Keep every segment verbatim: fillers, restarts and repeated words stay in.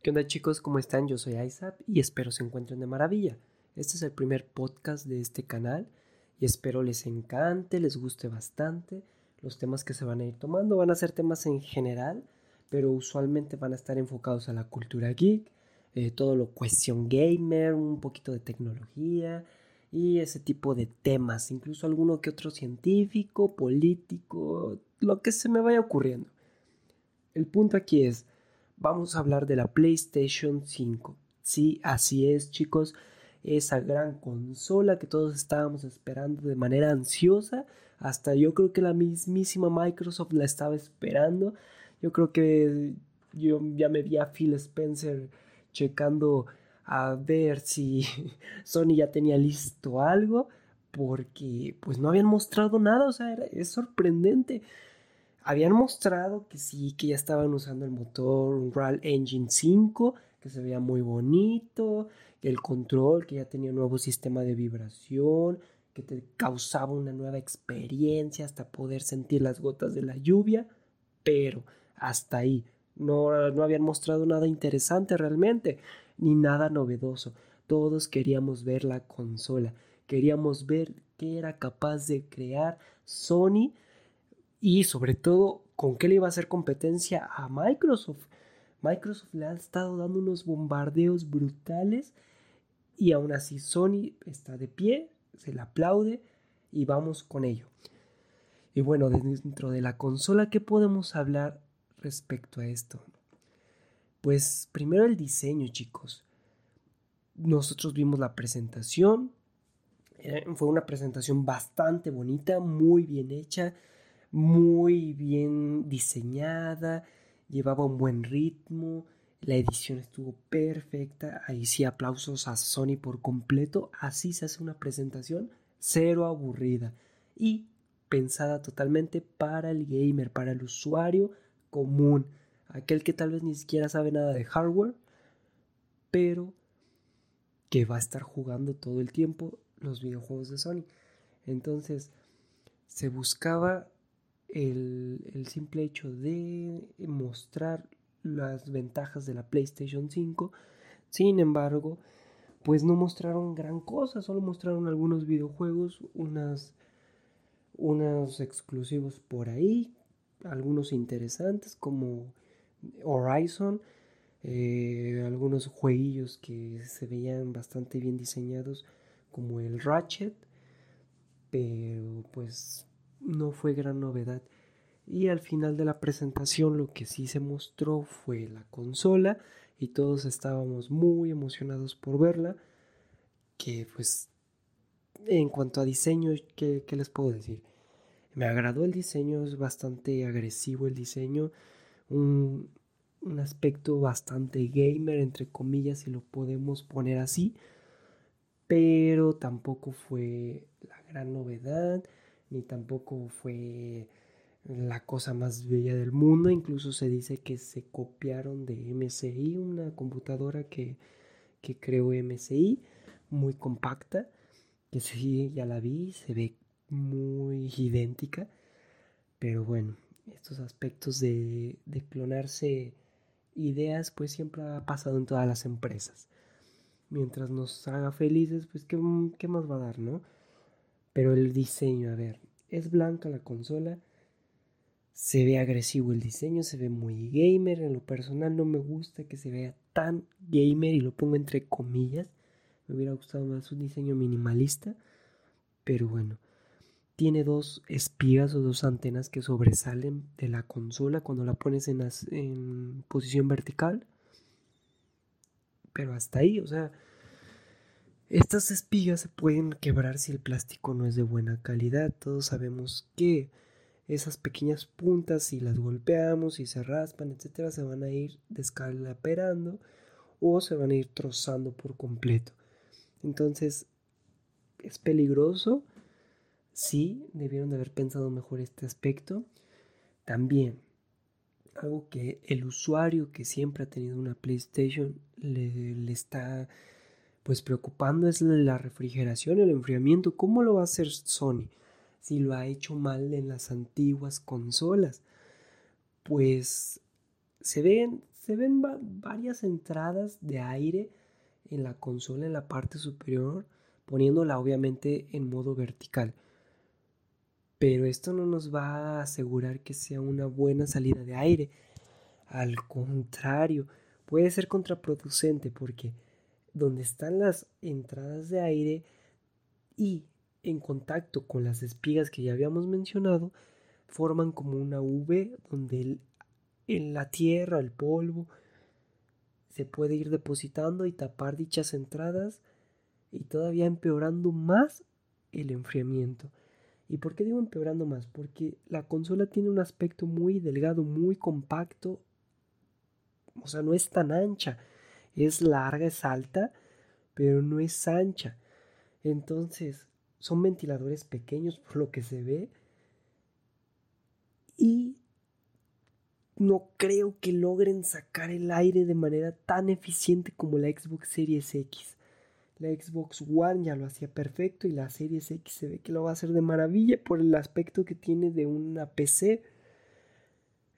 ¿Qué onda, chicos? ¿Cómo están? Yo soy Isaac y espero se encuentren de maravilla. Este es el primer podcast de este canal y espero les encante, les guste bastante. Los temas que se van a ir tomando van a ser temas en general, pero usualmente van a estar enfocados a la cultura geek, eh, todo lo cuestión gamer, un poquito de tecnología y ese tipo de temas, incluso alguno que otro científico, político, lo que se me vaya ocurriendo. El punto aquí es, vamos a hablar de la PlayStation cinco. Sí, así es, chicos, esa gran consola que todos estábamos esperando de manera ansiosa. Hasta yo creo que la mismísima Microsoft la estaba esperando. Yo creo que yo ya me vi a Phil Spencer checando a ver si Sony ya tenía listo algo, porque pues no habían mostrado nada. O sea, era, es sorprendente. Habían mostrado que sí, que ya estaban usando el motor Unreal Engine cinco, que se veía muy bonito, el control, que ya tenía un nuevo sistema de vibración, que te causaba una nueva experiencia hasta poder sentir las gotas de la lluvia, pero hasta ahí. No, no habían mostrado nada interesante realmente, ni nada novedoso. Todos queríamos ver la consola, queríamos ver qué era capaz de crear Sony y sobre todo con qué le iba a hacer competencia a Microsoft. Microsoft le ha estado dando unos bombardeos brutales y aún así Sony está de pie, se le aplaude y vamos con ello. Y bueno, dentro de la consola, ¿qué podemos hablar respecto a esto? Pues primero el diseño, chicos. Nosotros vimos la presentación, eh, fue una presentación bastante bonita, muy bien hecha, muy bien diseñada, llevaba un buen ritmo, la edición estuvo perfecta. Ahí sí, aplausos a Sony por completo. Así se hace una presentación cero aburrida y pensada totalmente para el gamer, para el usuario común, aquel que tal vez ni siquiera sabe nada de hardware, pero que va a estar jugando todo el tiempo los videojuegos de Sony. Entonces se buscaba el, el simple hecho de mostrar las ventajas de la PlayStation cinco. Sin embargo, pues no mostraron gran cosa, solo mostraron algunos videojuegos, unas, unos exclusivos por ahí, algunos interesantes como Horizon, eh, algunos jueguillos que se veían bastante bien diseñados como el Ratchet, pero pues no fue gran novedad. Y al final de la presentación lo que sí se mostró fue la consola y todos estábamos muy emocionados por verla, que pues en cuanto a diseño, ¿qué, qué les puedo decir? Me agradó el diseño, es bastante agresivo el diseño, un, un aspecto bastante gamer, entre comillas, si lo podemos poner así, pero tampoco fue la gran novedad, ni tampoco fue la cosa más bella del mundo. Incluso se dice que se copiaron de M C I, una computadora que, que creó M C I, muy compacta, que sí, ya la vi, se ve muy idéntica, pero bueno, estos aspectos de, de clonarse ideas, pues siempre ha pasado en todas las empresas. Mientras nos haga felices, pues ¿qué, qué más va a dar, no? Pero el diseño, a ver, es blanca la consola, se ve agresivo el diseño, se ve muy gamer. En lo personal no me gusta que se vea tan gamer, y lo pongo entre comillas, me hubiera gustado más un diseño minimalista, pero bueno. Tiene dos espigas o dos antenas que sobresalen de la consola cuando la pones en, as- en posición vertical. Pero hasta ahí, o sea, estas espigas se pueden quebrar si el plástico no es de buena calidad. Todos sabemos que esas pequeñas puntas, si las golpeamos, si se raspan, etcétera, se van a ir descalaperando o se van a ir trozando por completo. Entonces, es peligroso. Sí, debieron de haber pensado mejor este aspecto. También, algo que el usuario que siempre ha tenido una PlayStation le, le está pues preocupando es la refrigeración, el enfriamiento. ¿Cómo lo va a hacer Sony si lo ha hecho mal en las antiguas consolas? Pues se ven, se ven va- varias entradas de aire en la consola en la parte superior, poniéndola obviamente en modo vertical. Pero esto no nos va a asegurar que sea una buena salida de aire. Al contrario, puede ser contraproducente porque donde están las entradas de aire y en contacto con las espigas que ya habíamos mencionado, forman como una V donde el, en la tierra, el polvo, se puede ir depositando y tapar dichas entradas y todavía empeorando más el enfriamiento. ¿Y por qué digo empeorando más? Porque la consola tiene un aspecto muy delgado, muy compacto. O sea, no es tan ancha. Es larga, es alta, pero no es ancha. Entonces, son ventiladores pequeños por lo que se ve. Y no creo que logren sacar el aire de manera tan eficiente como la Xbox Series X. La Xbox One ya lo hacía perfecto y la Series X se ve que lo va a hacer de maravilla por el aspecto que tiene de una P C.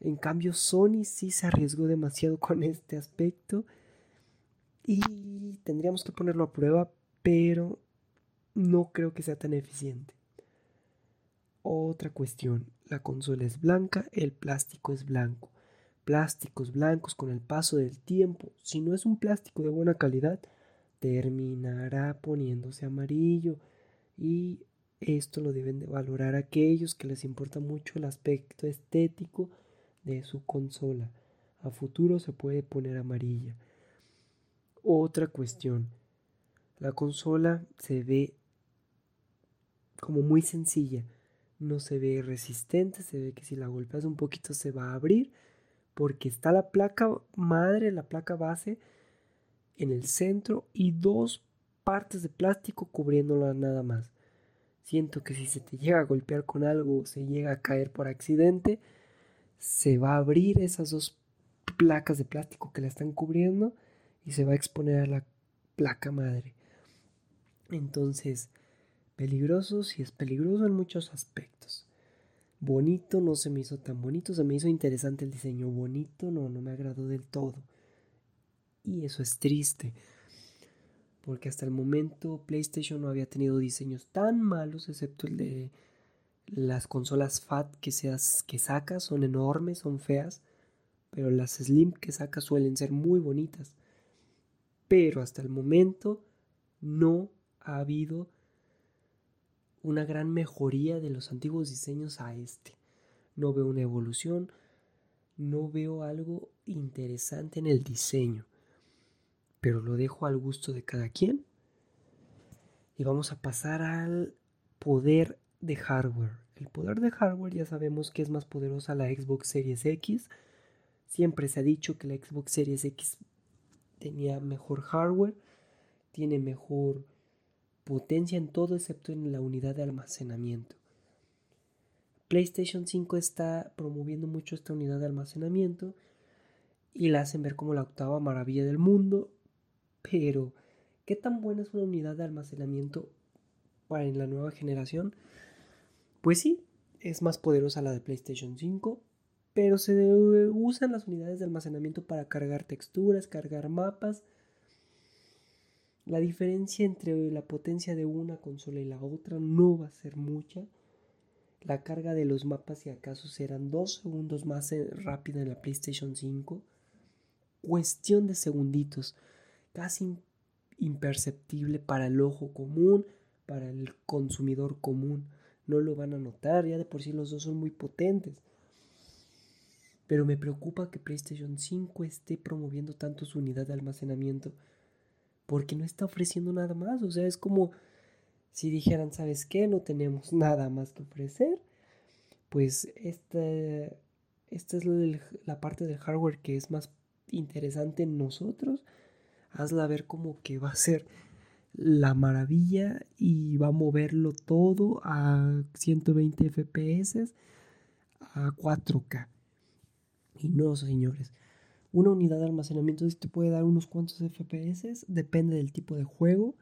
En cambio, Sony sí se arriesgó demasiado con este aspecto y tendríamos que ponerlo a prueba, pero no creo que sea tan eficiente. Otra cuestión, la consola es blanca, el plástico es blanco. Plásticos blancos con el paso del tiempo, si no es un plástico de buena calidad, terminará poniéndose amarillo, y esto lo deben de valorar aquellos que les importa mucho el aspecto estético de su consola. A futuro se puede poner amarilla. Otra cuestión, la consola se ve como muy sencilla, no se ve resistente, se ve que si la golpeas un poquito se va a abrir porque está la placa madre, la placa base en el centro y dos partes de plástico cubriéndola nada más. Siento que si se te llega a golpear con algo o se llega a caer por accidente, se va a abrir esas dos placas de plástico que la están cubriendo y se va a exponer a la placa madre. Entonces, peligroso, sí es peligroso en muchos aspectos. Bonito, no se me hizo tan bonito, se me hizo interesante el diseño. Bonito, no, no me agradó del todo. Y eso es triste, porque hasta el momento PlayStation no había tenido diseños tan malos, excepto el de las consolas Fat que, seas, que saca, son enormes, son feas, pero las Slim que saca suelen ser muy bonitas. Pero hasta el momento no ha habido una gran mejoría de los antiguos diseños a este. No veo una evolución, no veo algo interesante en el diseño. Pero lo dejo al gusto de cada quien. Y vamos a pasar al poder de hardware. El poder de hardware ya sabemos que es más poderosa la Xbox Series X. Siempre se ha dicho que la Xbox Series X tenía mejor hardware. Tiene mejor potencia en todo excepto en la unidad de almacenamiento. PlayStation cinco está promoviendo mucho esta unidad de almacenamiento. Y la hacen ver como la octava maravilla del mundo. Pero, ¿qué tan buena es una unidad de almacenamiento para en la nueva generación? Pues sí, es más poderosa la de PlayStation cinco, pero se usan las unidades de almacenamiento para cargar texturas, cargar mapas. La diferencia entre la potencia de una consola y la otra no va a ser mucha. La carga de los mapas, si acaso, serán dos segundos más rápida en la PlayStation cinco. Cuestión de segunditos. Casi imperceptible para el ojo común, para el consumidor común. No lo van a notar, ya de por sí los dos son muy potentes. Pero me preocupa que PlayStation cinco esté promoviendo tanto su unidad de almacenamiento, porque no está ofreciendo nada más. O sea, es como si dijeran, ¿sabes qué? No tenemos nada más que ofrecer. Pues esta, esta es la, la parte del hardware que es más interesante en nosotros. Hazla ver como que va a ser la maravilla y va a moverlo todo a ciento veinte F P S, a cuatro K. Y no, señores, una unidad de almacenamiento te puede dar unos cuantos F P S, depende del tipo de juego,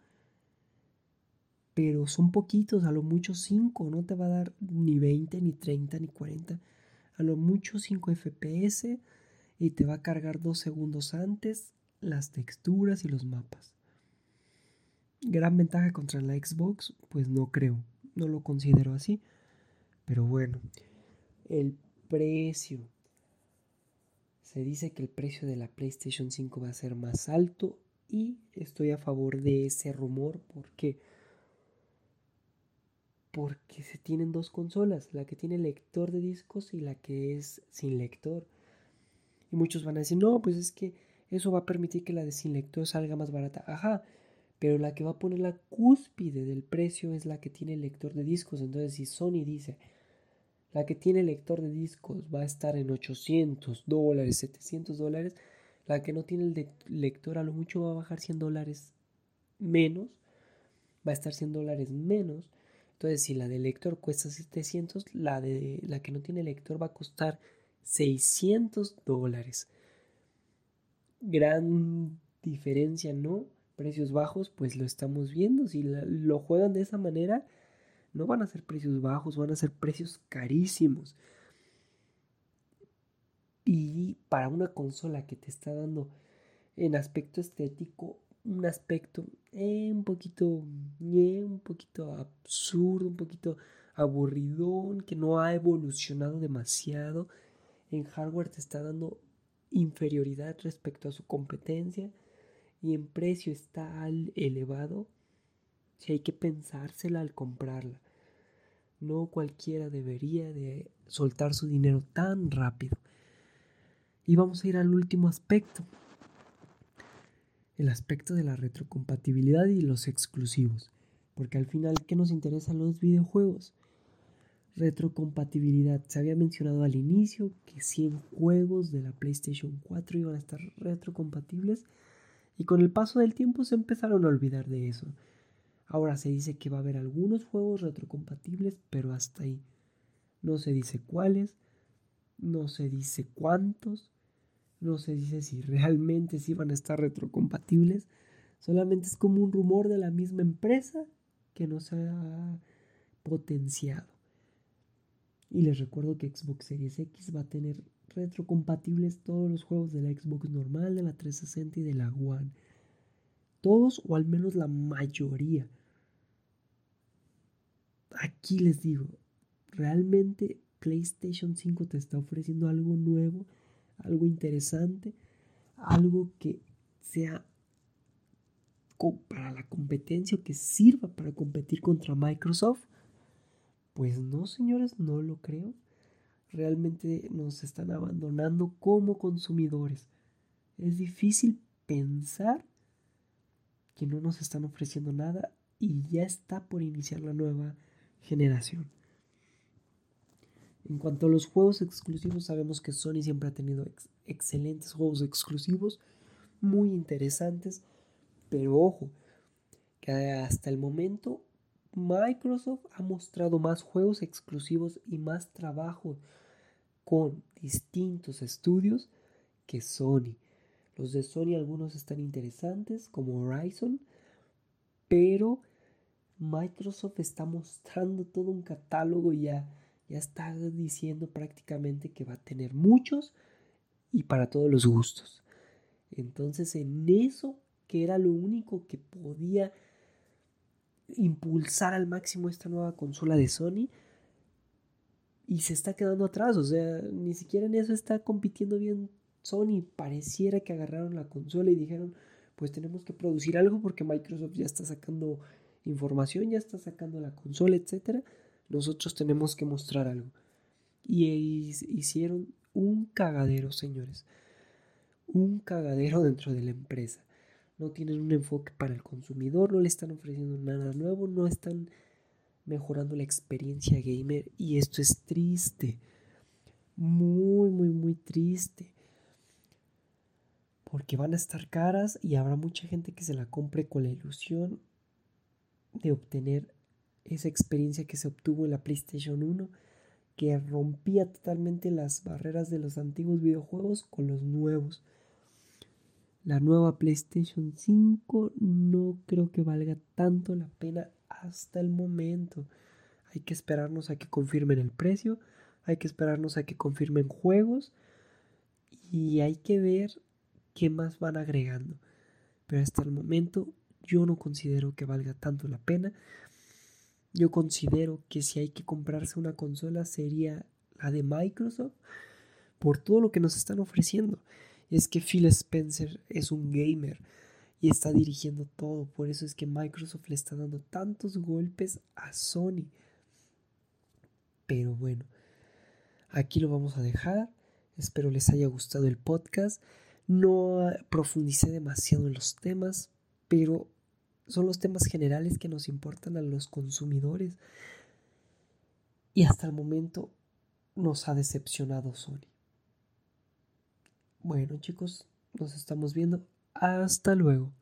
pero son poquitos, a lo mucho cinco, no te va a dar ni veinte, ni treinta, ni cuarenta, a lo mucho cinco F P S y te va a cargar dos segundos antes las texturas y los mapas. Gran ventaja contra la Xbox, pues no creo, no lo considero así, pero bueno. El precio, se dice que el precio de la PlayStation cinco va a ser más alto y estoy a favor de ese rumor porque porque se tienen dos consolas, la que tiene lector de discos y la que es sin lector. Y muchos van a decir, no, pues es que eso va a permitir que la de sin lector salga más barata. Ajá, pero la que va a poner la cúspide del precio es la que tiene lector de discos. Entonces, si Sony dice, la que tiene lector de discos va a estar en ochocientos dólares, setecientos dólares, la que no tiene el de- lector a lo mucho va a bajar cien dólares menos, va a estar cien dólares menos. Entonces, si la de lector cuesta setecientos, la de la que no tiene lector va a costar seiscientos dólares. Gran diferencia, ¿no? Precios bajos, pues lo estamos viendo. Si la, lo juegan de esa manera, no van a ser precios bajos, van a ser precios carísimos. Y para una consola que te está dando en aspecto estético, un aspecto eh, un poquito eh, un poquito absurdo, un poquito aburridón, que no ha evolucionado demasiado en hardware, te está dando inferioridad respecto a su competencia, y en precio está al elevado. Si hay que pensársela al comprarla, no cualquiera debería de soltar su dinero tan rápido. Y vamos a ir al último aspecto, el aspecto de la retrocompatibilidad y los exclusivos, porque al final, ¿qué nos interesan los videojuegos? Retrocompatibilidad. Se había mencionado al inicio que cien juegos de la PlayStation cuatro iban a estar retrocompatibles, y con el paso del tiempo se empezaron a olvidar de eso. Ahora se dice que va a haber algunos juegos retrocompatibles, pero hasta ahí. No se dice cuáles, no se dice cuántos, no se dice si realmente sí van a estar retrocompatibles. Solamente es como un rumor de la misma empresa que no se ha potenciado. Y les recuerdo que Xbox Series X va a tener retrocompatibles todos los juegos de la Xbox normal, de la trescientos sesenta y de la One. Todos, o al menos la mayoría. Aquí les digo, realmente PlayStation cinco te está ofreciendo algo nuevo, algo interesante, algo que sea co- para la competencia o que sirva para competir contra Microsoft. Pues no, señores, no lo creo. Realmente nos están abandonando como consumidores. Es difícil pensar que no nos están ofreciendo nada y ya está por iniciar la nueva generación. En cuanto a los juegos exclusivos, sabemos que Sony siempre ha tenido ex- excelentes juegos exclusivos, muy interesantes, pero ojo, que hasta el momento Microsoft ha mostrado más juegos exclusivos y más trabajo con distintos estudios que Sony. Los de Sony, algunos están interesantes, como Horizon, pero Microsoft está mostrando todo un catálogo y ya, ya está diciendo prácticamente que va a tener muchos y para todos los gustos. Entonces, en eso, que era lo único que podía impulsar al máximo esta nueva consola de Sony, y se está quedando atrás. O sea, ni siquiera en eso está compitiendo bien Sony. Pareciera que agarraron la consola y dijeron, pues tenemos que producir algo porque Microsoft ya está sacando información, ya está sacando la consola, etcétera. Nosotros tenemos que mostrar algo. Y hicieron un cagadero, señores. Un cagadero dentro de la empresa. No tienen un enfoque para el consumidor, no le están ofreciendo nada nuevo, no están mejorando la experiencia gamer. Y esto es triste. Muy, muy, muy triste. Porque van a estar caras y habrá mucha gente que se la compre con la ilusión de obtener esa experiencia que se obtuvo en la PlayStation uno, que rompía totalmente las barreras de los antiguos videojuegos con los nuevos. La nueva PlayStation cinco no creo que valga tanto la pena hasta el momento. Hay que esperarnos a que confirmen el precio, hay que esperarnos a que confirmen juegos y hay que ver qué más van agregando. Pero hasta el momento yo no considero que valga tanto la pena. Yo considero que si hay que comprarse una consola sería la de Microsoft por todo lo que nos están ofreciendo. Es que Phil Spencer es un gamer y está dirigiendo todo. Por eso es que Microsoft le está dando tantos golpes a Sony. Pero bueno, aquí lo vamos a dejar. Espero les haya gustado el podcast. No profundicé demasiado en los temas, pero son los temas generales que nos importan a los consumidores. Y hasta el momento nos ha decepcionado Sony. Bueno, chicos, nos estamos viendo. Hasta luego.